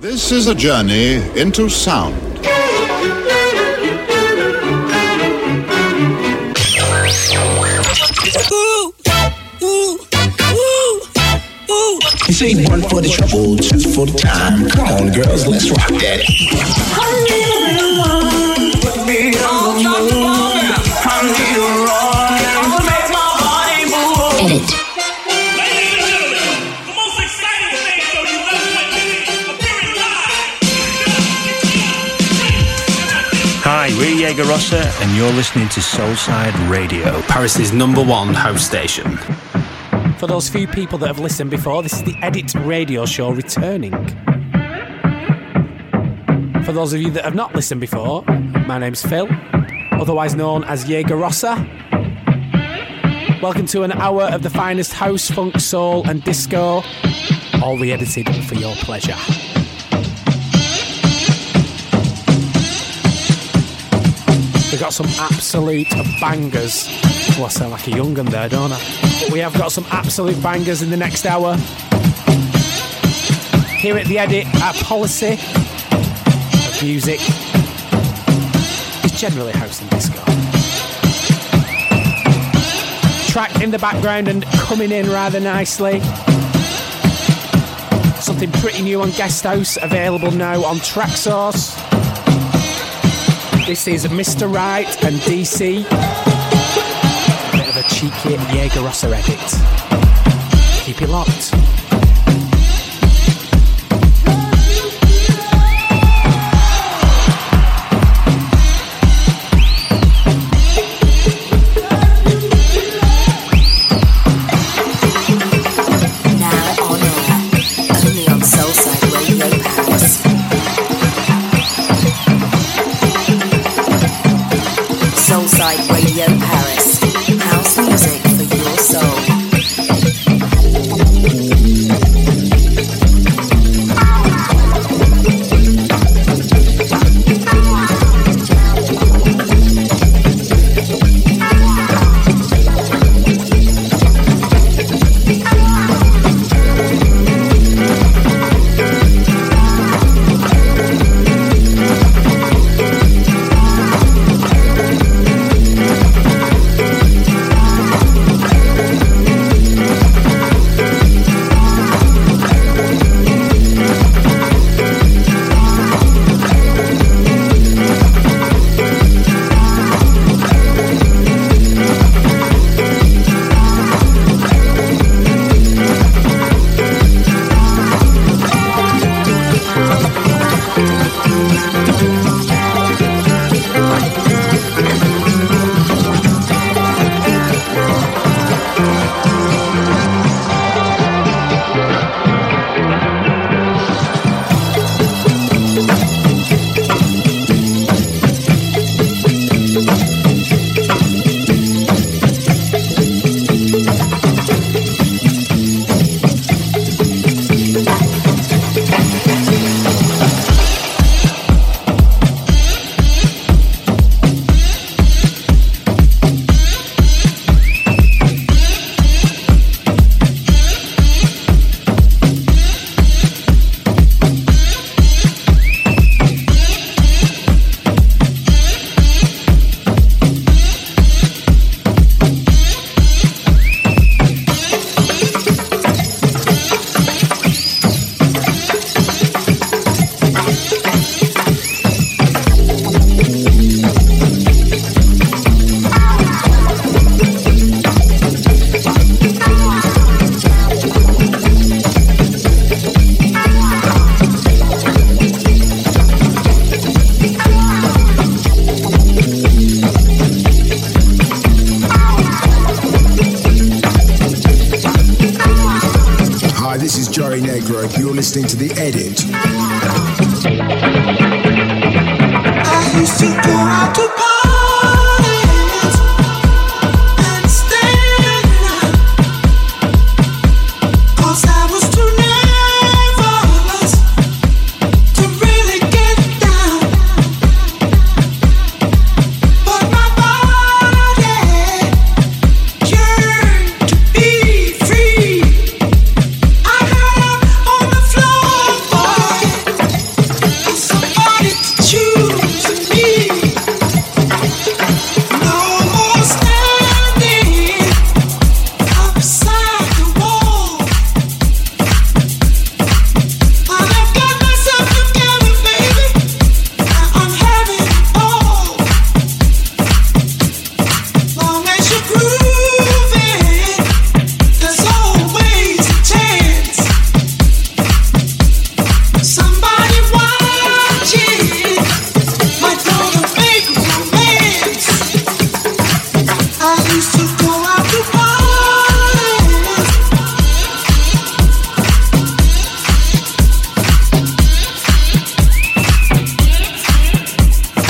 This is a journey into sound. Ooh, ooh, ooh, ooh. You see, one for the trouble, two for the time. Come on, girls, let's rock that. Edit. Hi, we're Jaegerossa, and you're listening to Soulside Radio, Paris's #1 house station. For those few people that have listened before, this is the Edit Radio Show returning. For those of you that have not listened before, my name's Phil, otherwise known as Jaegerossa. Welcome to an hour of the finest house, funk, soul and disco, all re-edited for your pleasure. We've got some absolute bangers. Well, I sound like a young'un there, don't I? But we have got some absolute bangers in the next hour. Here at The Edit, our policy of music is generally house and disco. Track in the background and coming in rather nicely. Something pretty new on Guest House, available now on TrackSource. This is Mr. Right and DC. Bit of a cheeky Jaegerossa edit. Keep it locked.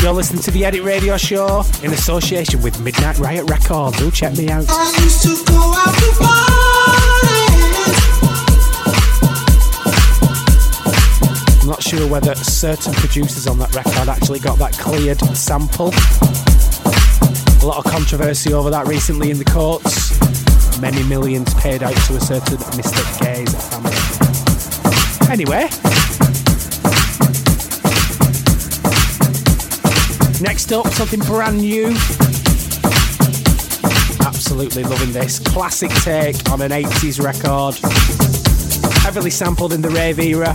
You're listening to The Edit Radio Show in association with Midnight Riot Records. Do check me out. I used to go out to parties. I'm not sure whether certain producers on that record actually got that cleared sample. A lot of controversy over that recently in the courts. Many millions paid out to a certain Mr. Gay's family. Anyway. Next up, something brand new. Absolutely loving this. Classic take on an 80s record. Heavily sampled in the rave era.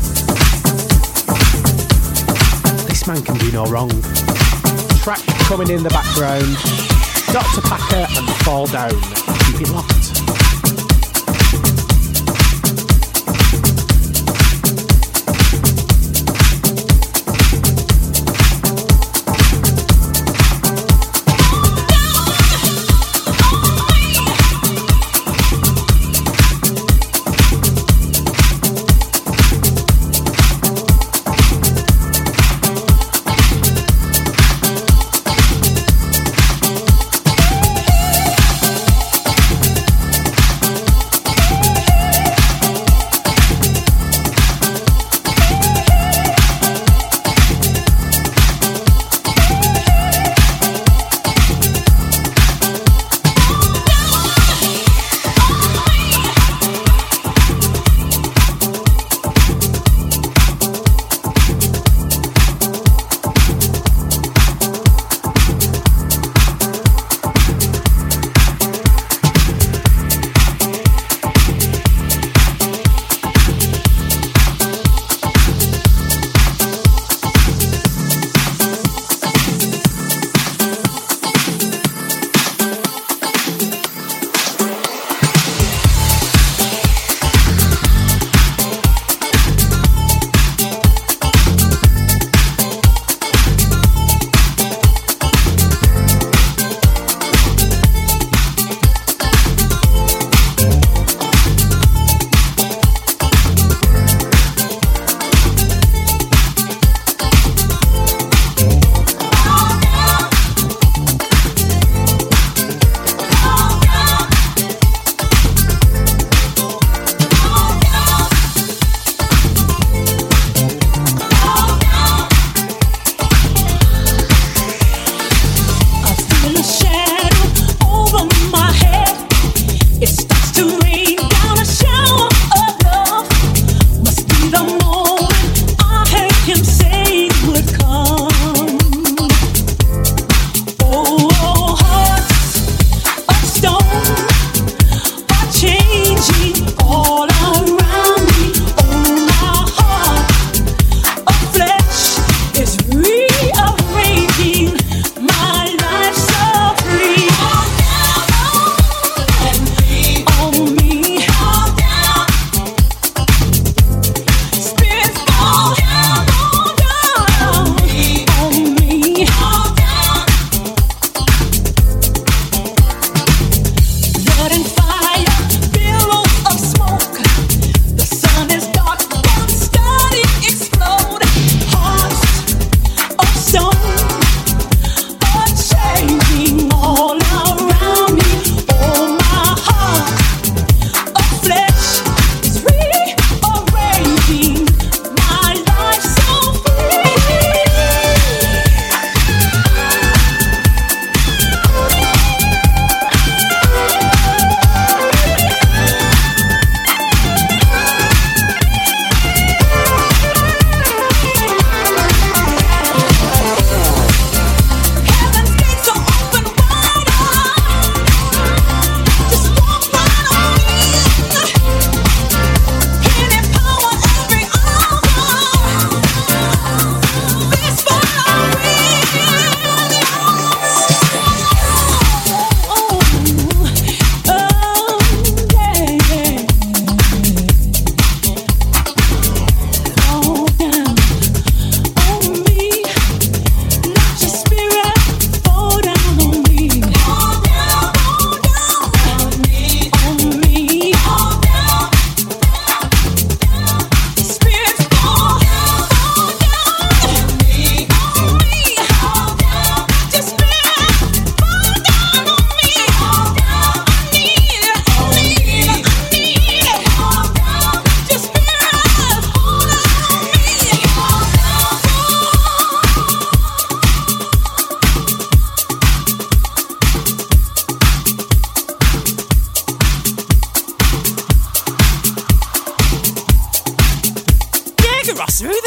This man can do no wrong. Track coming in the background. Dr. Packer and Fall Down. Keep it locked.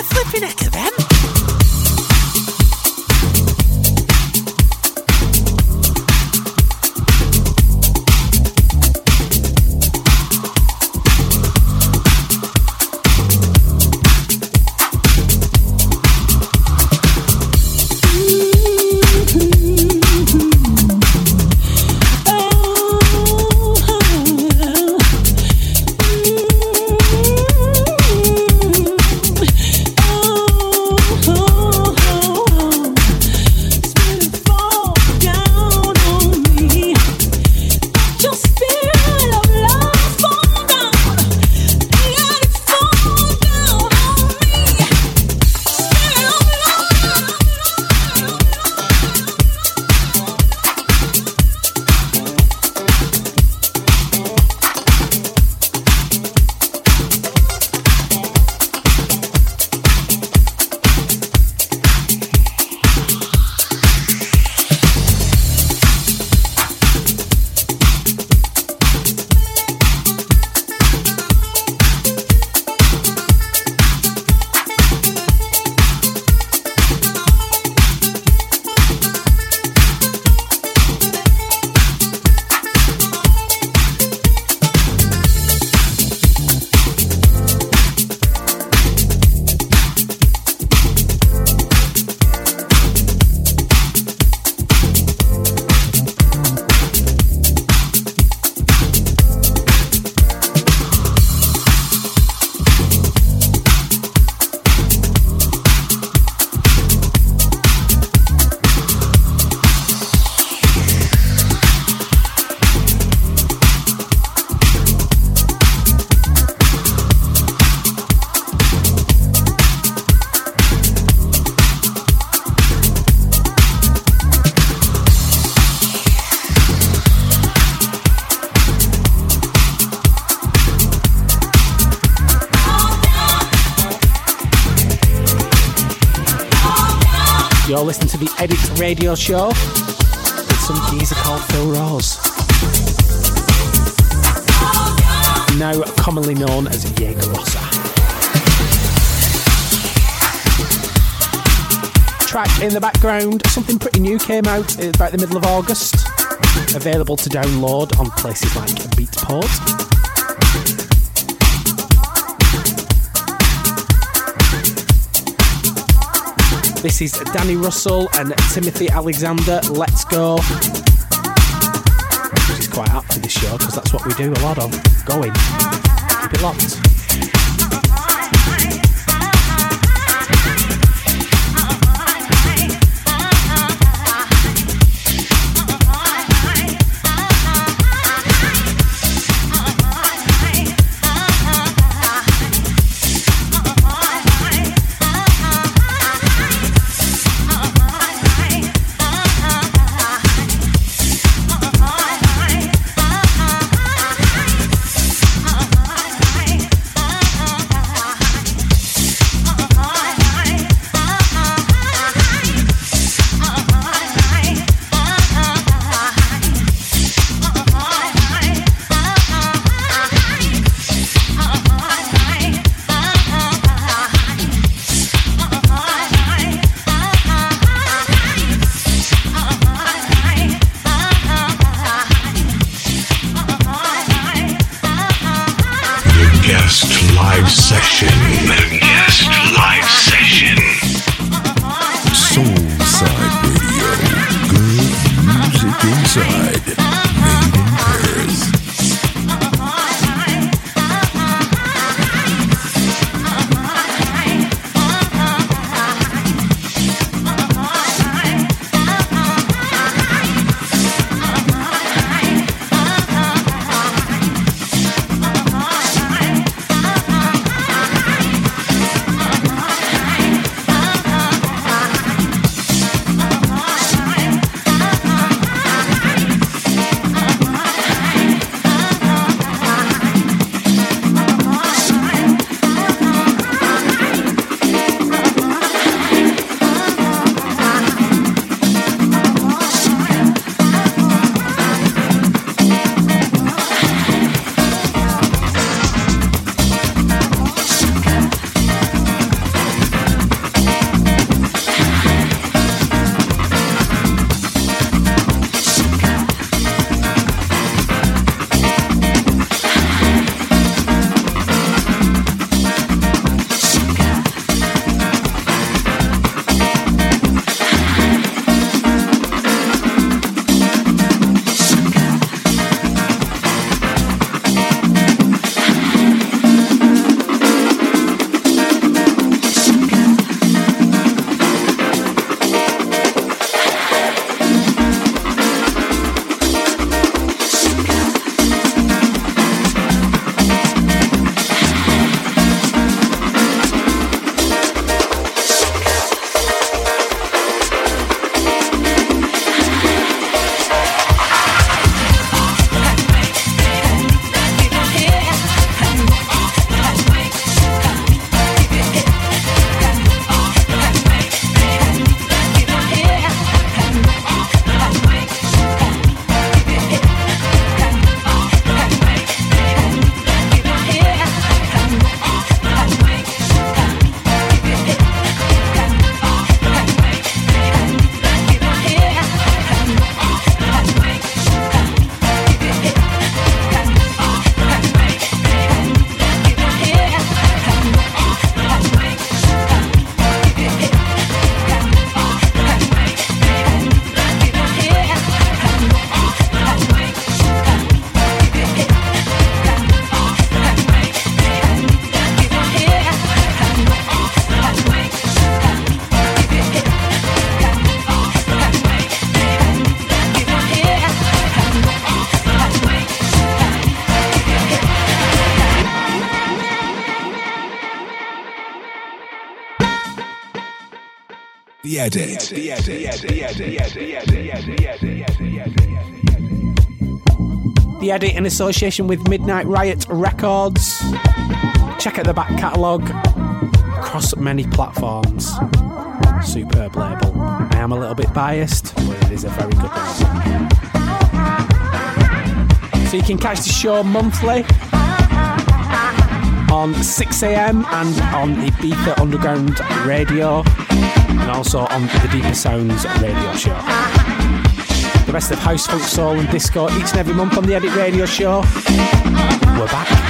the flipping heck of them? Radio show with some geezer called Phil Rose, now commonly known as Jaegerossa. Track in the background, something pretty new, came out about the middle of August, available to download on places like Beatport. This is Danny Russell and Timothy Alexander, Let's Go. Which is quite apt for this show, because that's what we do a lot of. Going. Keep it locked. The Edit. The Edit in association with Midnight Riot Records. Check out the back catalogue across many platforms. Superb label. I am a little bit biased, but it is a very good label. So you can catch the show monthly on 6 a.m. and on Ibiza Underground Radio, and also on the Deeper Sounds radio show. The rest of house, funk, soul and disco each and every month on the Edit Radio Show. We're back.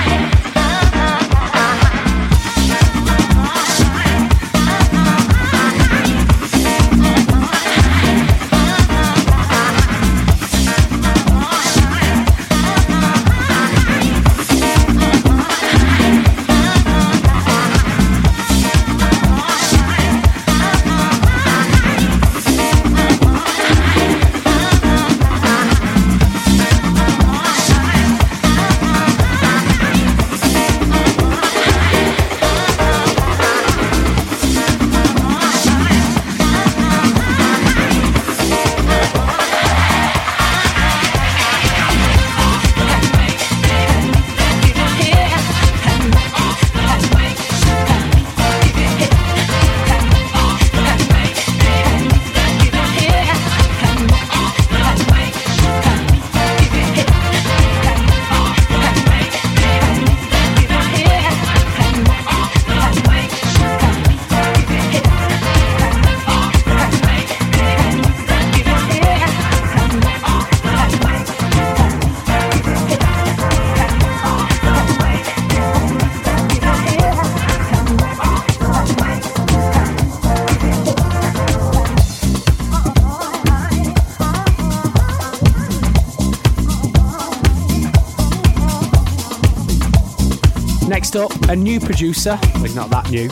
A new producer, well, not that new,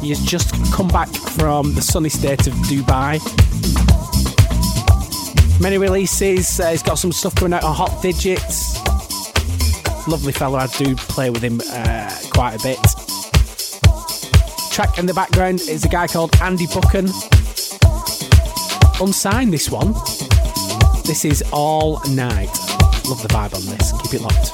he has just come back from the sunny state of Dubai. Many releases, he's got some stuff coming out on Hot Digits. Lovely fella, I do play with him quite a bit. Track in the background is a guy called Andy Buchan. Unsigned this one. This is All Night. Love the vibe on this, keep it locked.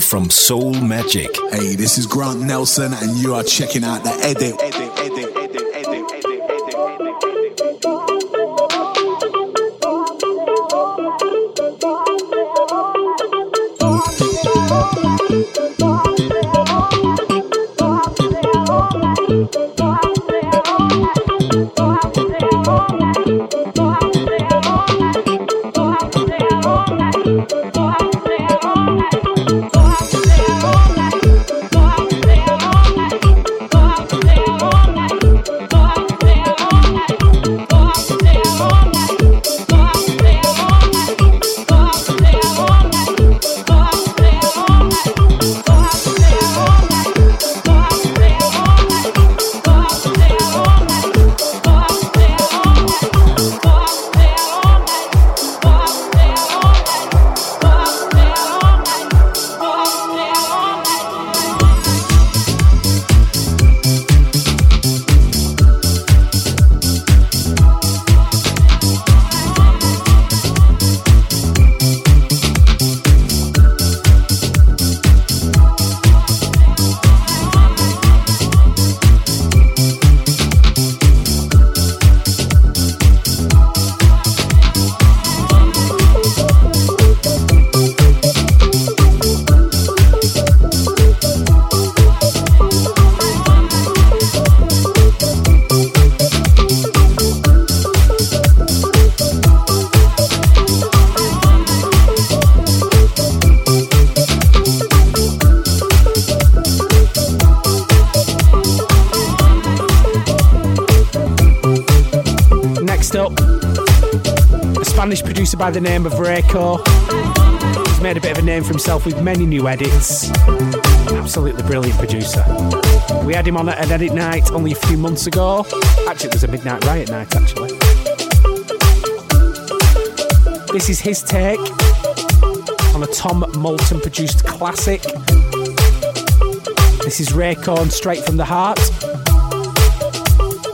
From Soul Magic. Hey, this is Grant Nelson, and you are checking out The Edit. Next up, a Spanish producer by the name of Rayco. He's made a bit of a name for himself with many new edits. Absolutely brilliant producer. We had him on at an edit night only a few months ago. Actually, it was a Midnight Riot night, actually. This is his take on a Tom Moulton produced classic. This is Rayco and Straight From The Heart.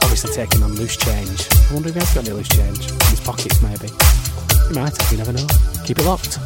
Obviously taking on Loose Change. I wonder if he has got any loose change. In his pockets, maybe. He might have, you never know. Keep it locked.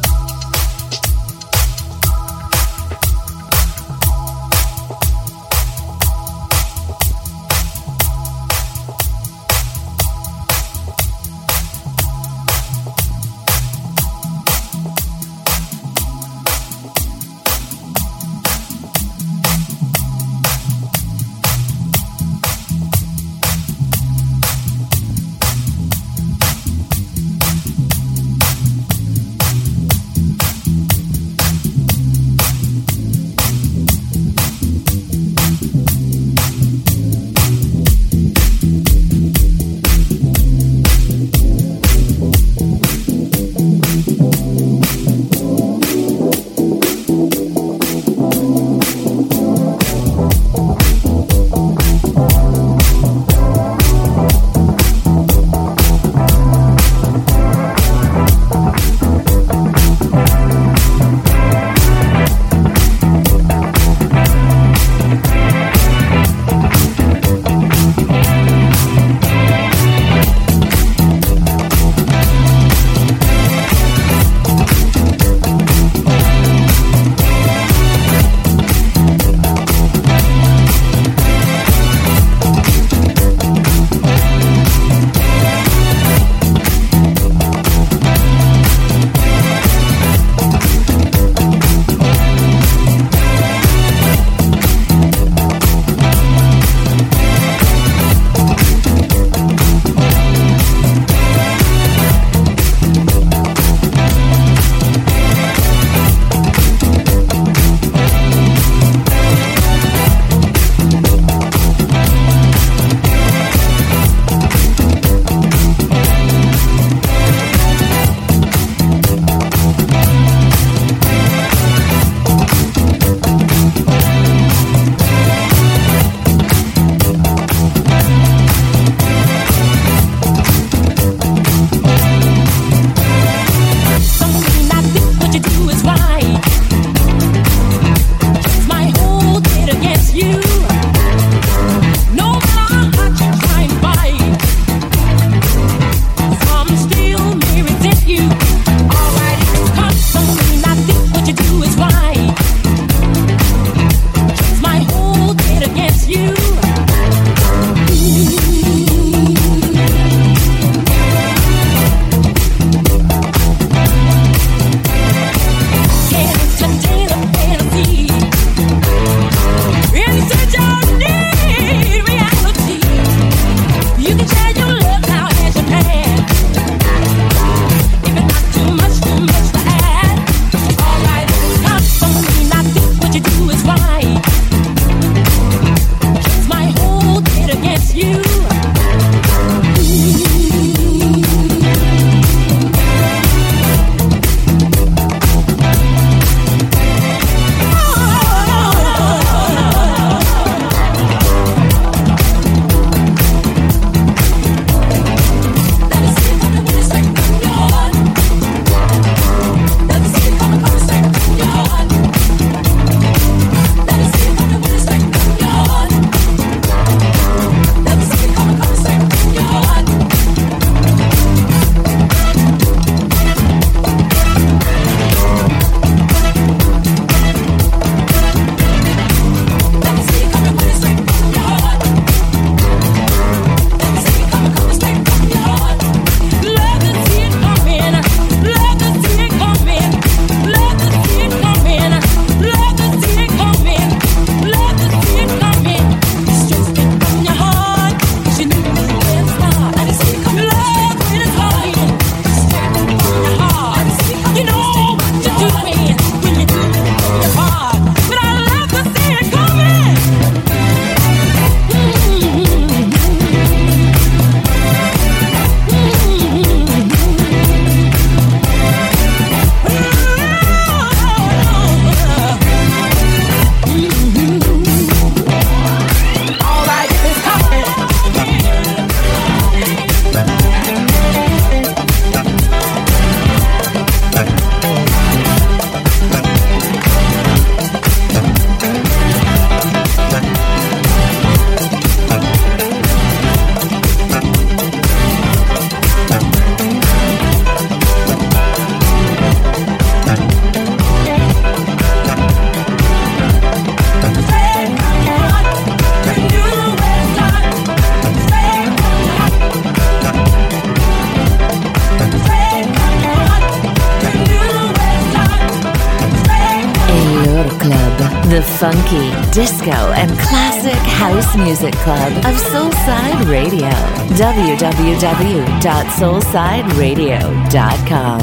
the funky, disco, and classic house music club of Soulside Radio. www.soulsideradio.com.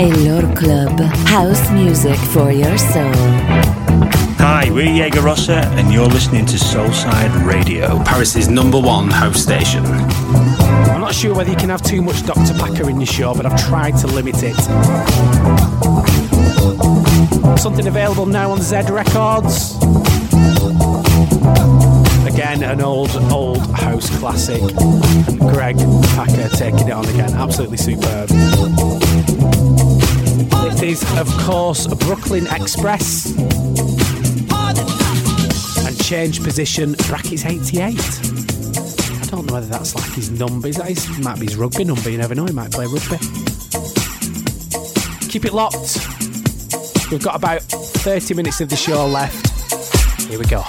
Elor Club, house music for your soul. Hi, we're Jaegerossa, and you're listening to Soulside Radio, Paris' #1 house station. I'm not sure whether you can have too much Dr. Packer in your show, but I've tried to limit it. Something available now on Z Records. Again, an old house classic. And Greg Packer taking it on again. Absolutely superb. It is, of course, a Brooklyn Express. Change position, brackets 88. I don't know whether that's like his number. It might be his rugby number, you never know, he might play rugby. Keep it locked. We've got about 30 minutes of the show left. Here we go.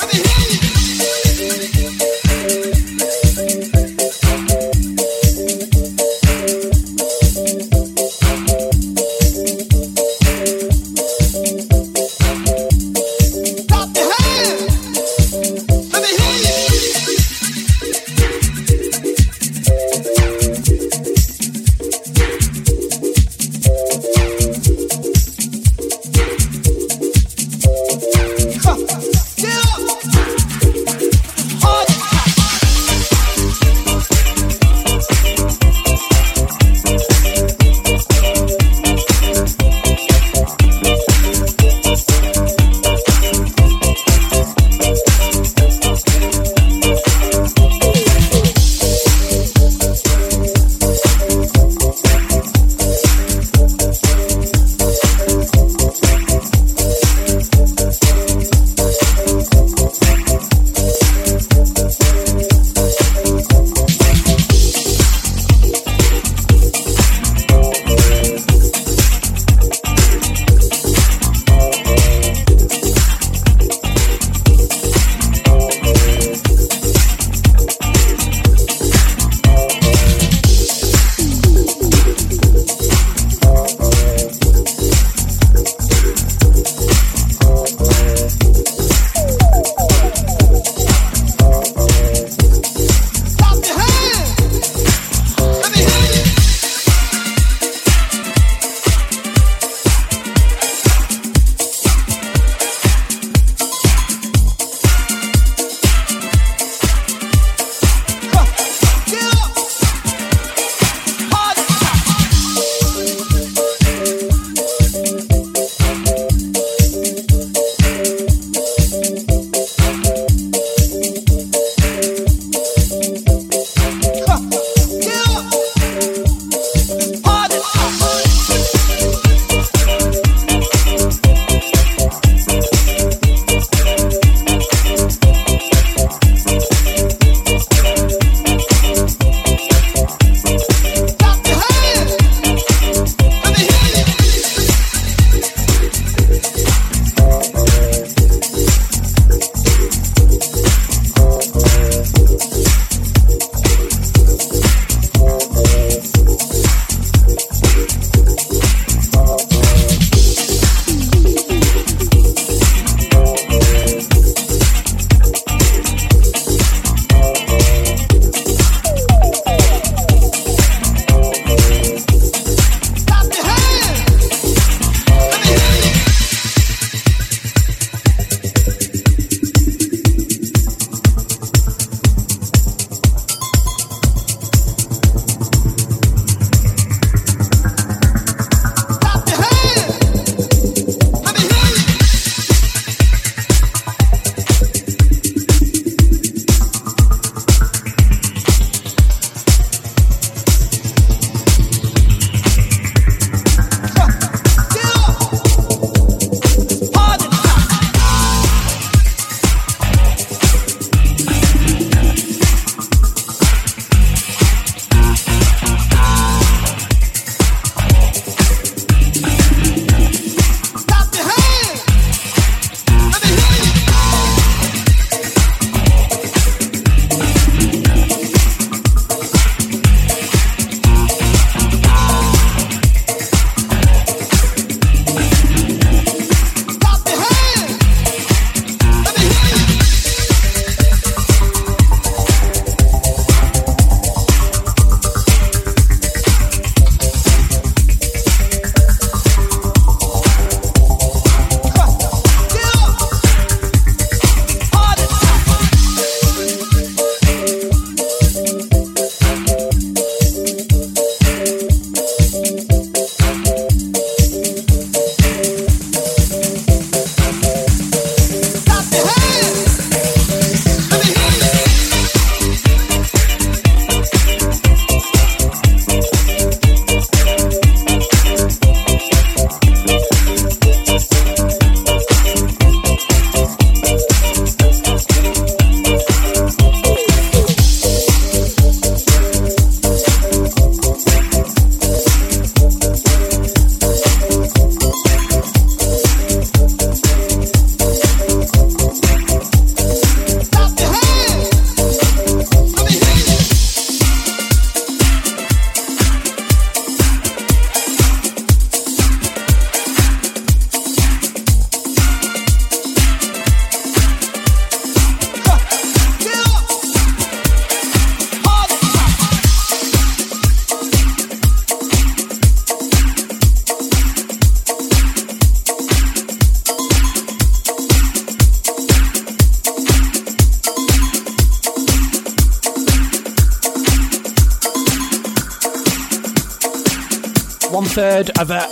one third of a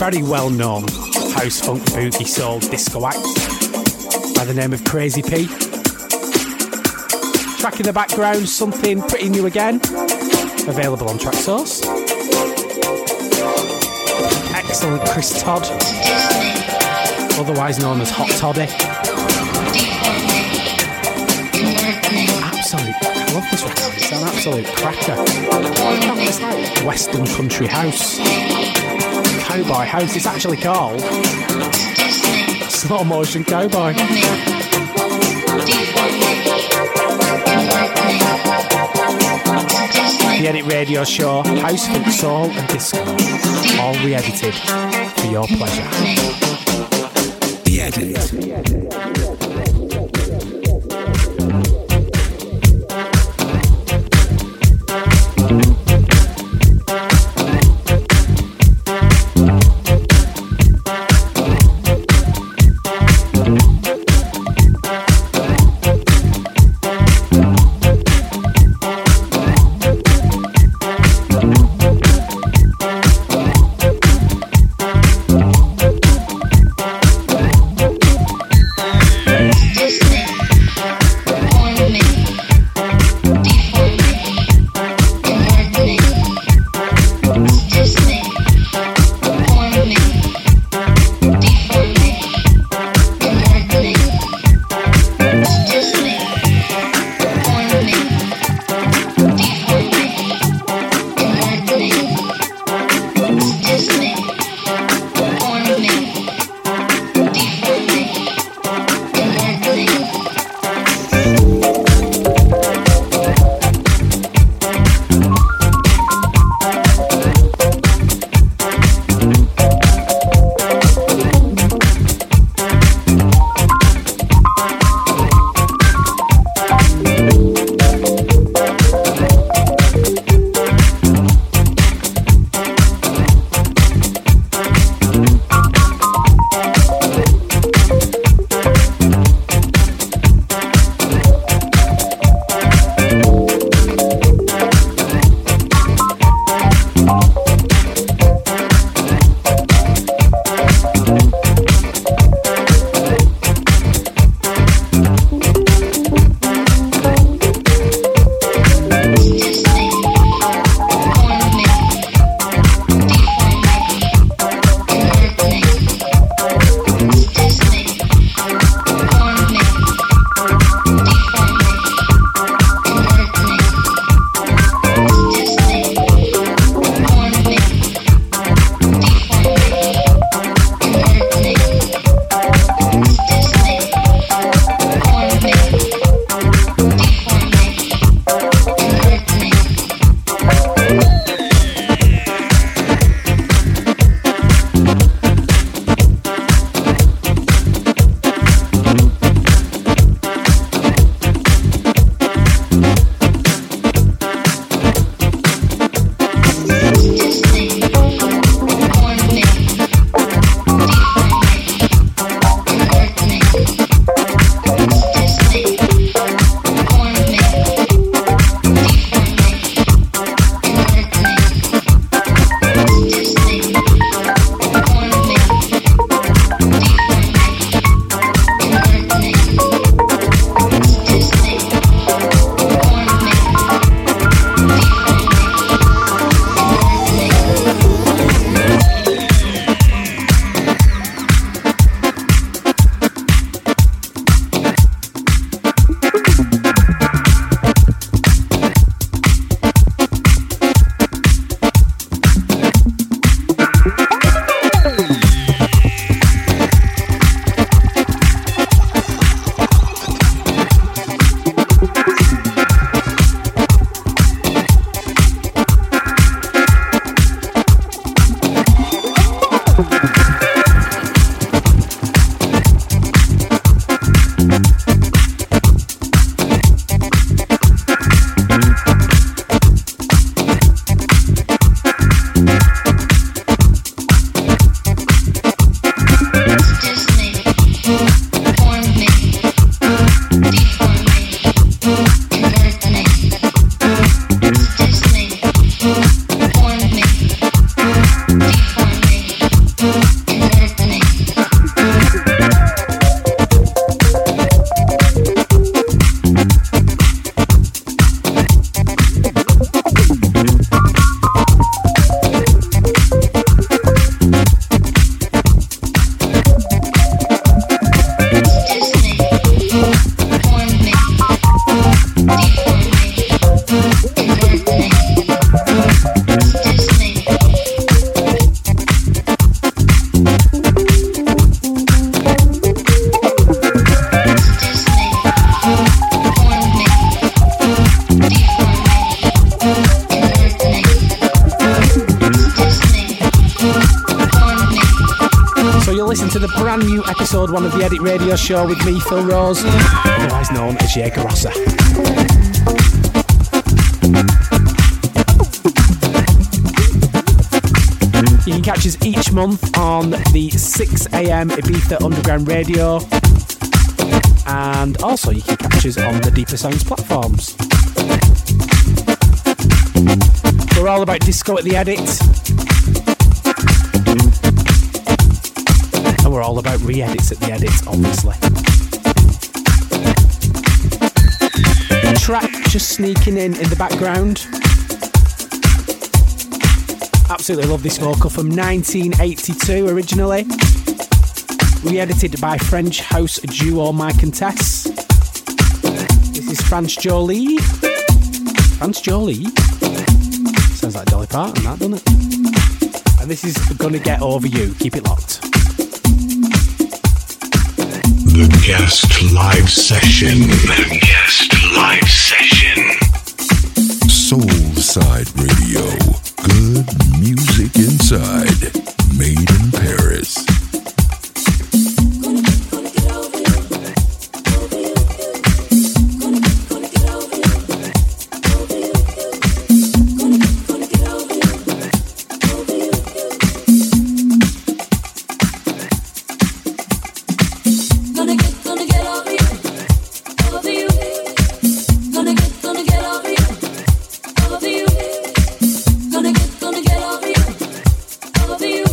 very well-known house funk, boogie, soul, disco act by the name of Crazy Pete. Track in the background, something pretty new again, available on TrackSource. Excellent Chris Todd, otherwise known as Hot Toddy. I love this record, it's an absolute cracker. It's like Western country house, cowboy house. It's actually called Slow Motion Cowboy. The Edit Radio Show, house, funk, soul and disco, all re-edited for your pleasure. The Edit. brand new episode 1 of the Edit Radio Show with me, Phil Rose, otherwise known as Jaegerossa. You can catch us each month on the 6 a.m. Ibiza Underground Radio, and also you can catch us on the Deeper Sounds platforms. We're all about disco at the Edit, and we're all about re-edits at the Edit, obviously. The track just sneaking in the background. Absolutely love this vocal from 1982 originally. Re-edited by French house duo My Contess. This is France Joli. France Joli? Sounds like Dolly Parton, that, doesn't it? And this is Gonna Get Over You. Keep it locked. The Guest Live Session. The Guest Live Session. Soulside Radio. Good music inside. Made in Paris. Over you.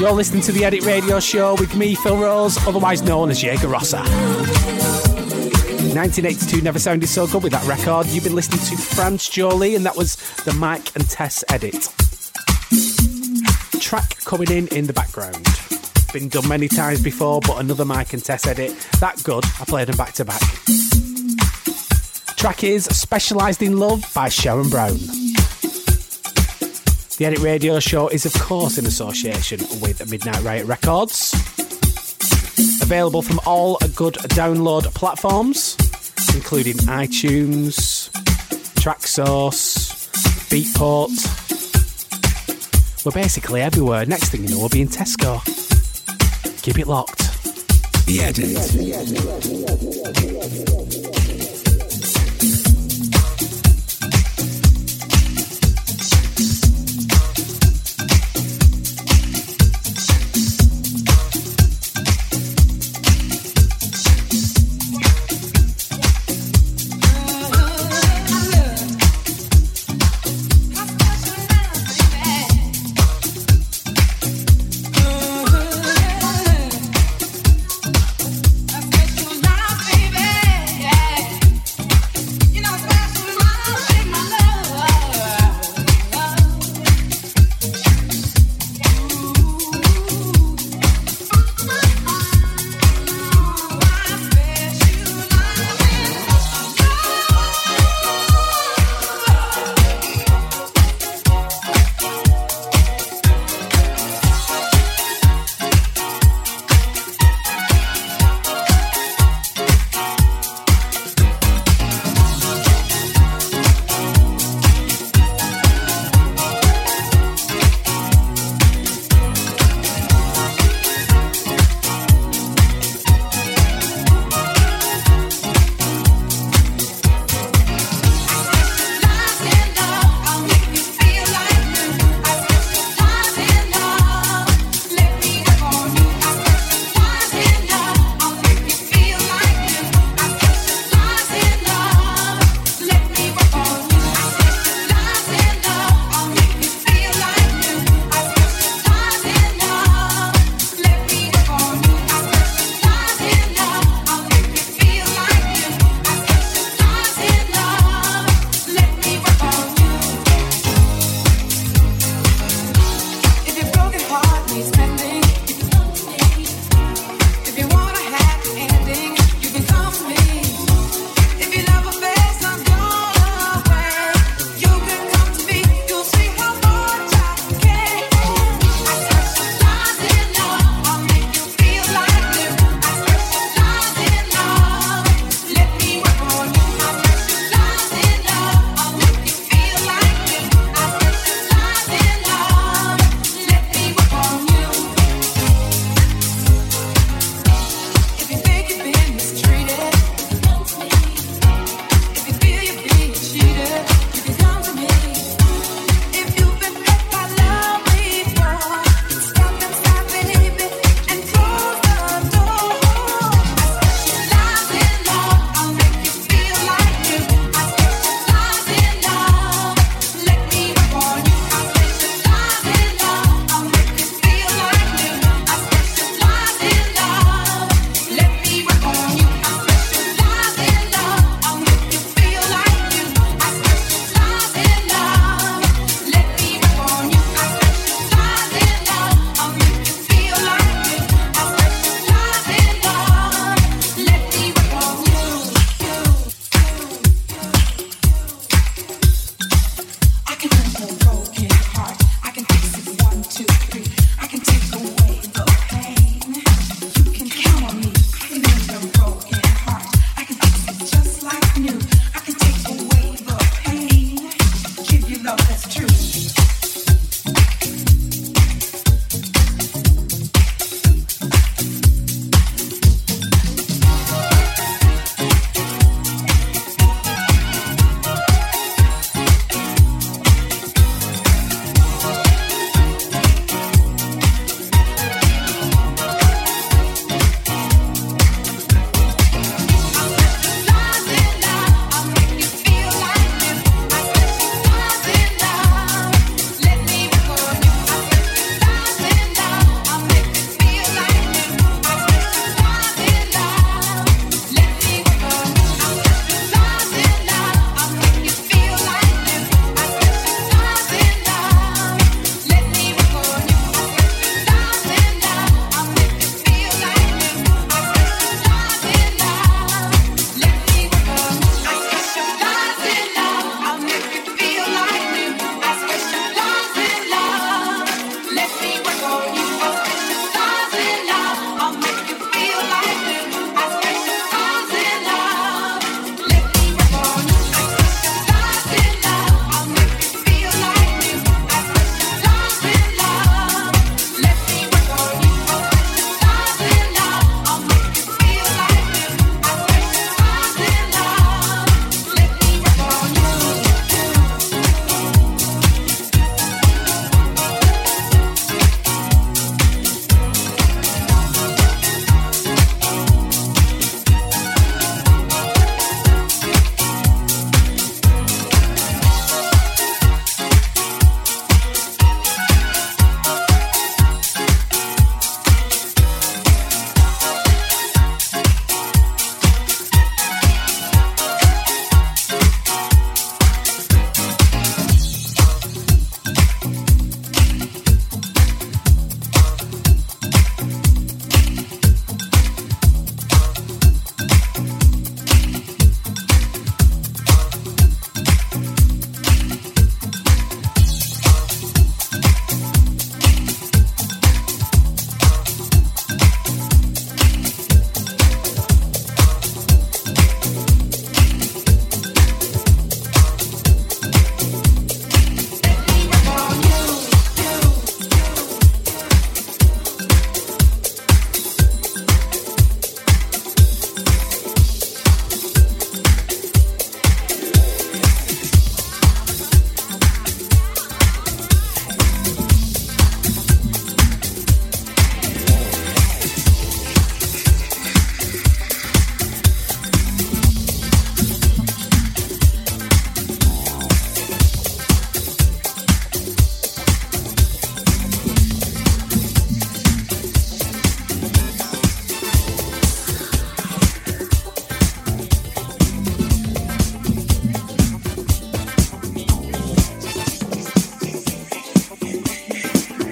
You're listening to The Edit Radio Show with me, Phil Rose, otherwise known as Jaegerossa. 1982 never sounded so good with that record. You've been listening to France Joli, and that was the My Contess edit. Track coming in the background. Been done many times before, but another My Contess edit. That good, I played them back to back. Track is Specialised in Love by Sharon Brown. The Edit Radio Show is, of course, in association with Midnight Riot Records. Available from all good download platforms, including iTunes, TrackSource, Beatport. We're basically everywhere. Next thing you know, we'll be in Tesco. Keep it locked. The Edit.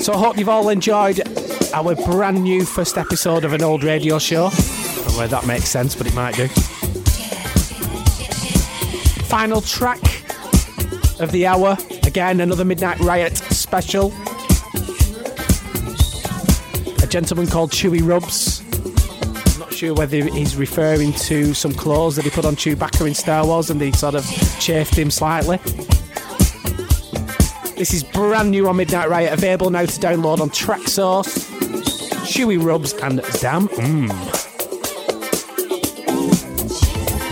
So I hope you've all enjoyed our brand new first episode of an old radio show. I don't know whether that makes sense, but it might do. Final track of the hour. Again, another Midnight Riot special. A gentleman called Chewy Rubs. I'm not sure whether he's referring to some clothes that he put on Chewbacca in Star Wars and they sort of chafed him slightly. This is brand new on Midnight Riot, available now to download on TrackSource. Chewy Rubs and Zam.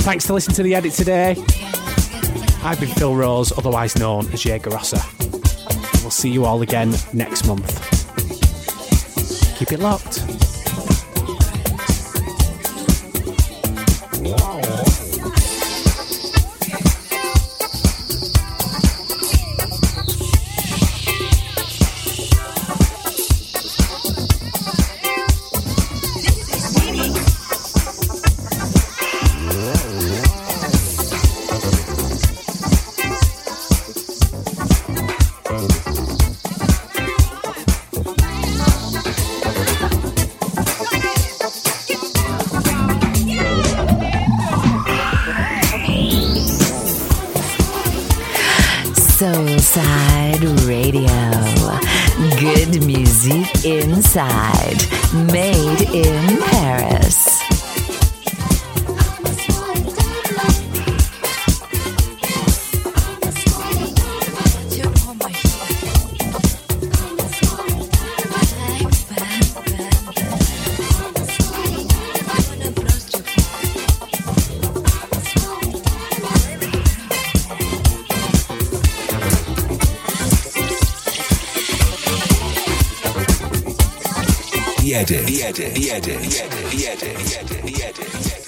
Thanks to listen to the edit today. I've been Phil Rose, otherwise known as Jaegerossa. We'll see you all again next month. Keep it locked. Soulside Radio. Good music inside. Made in Paris. The edit.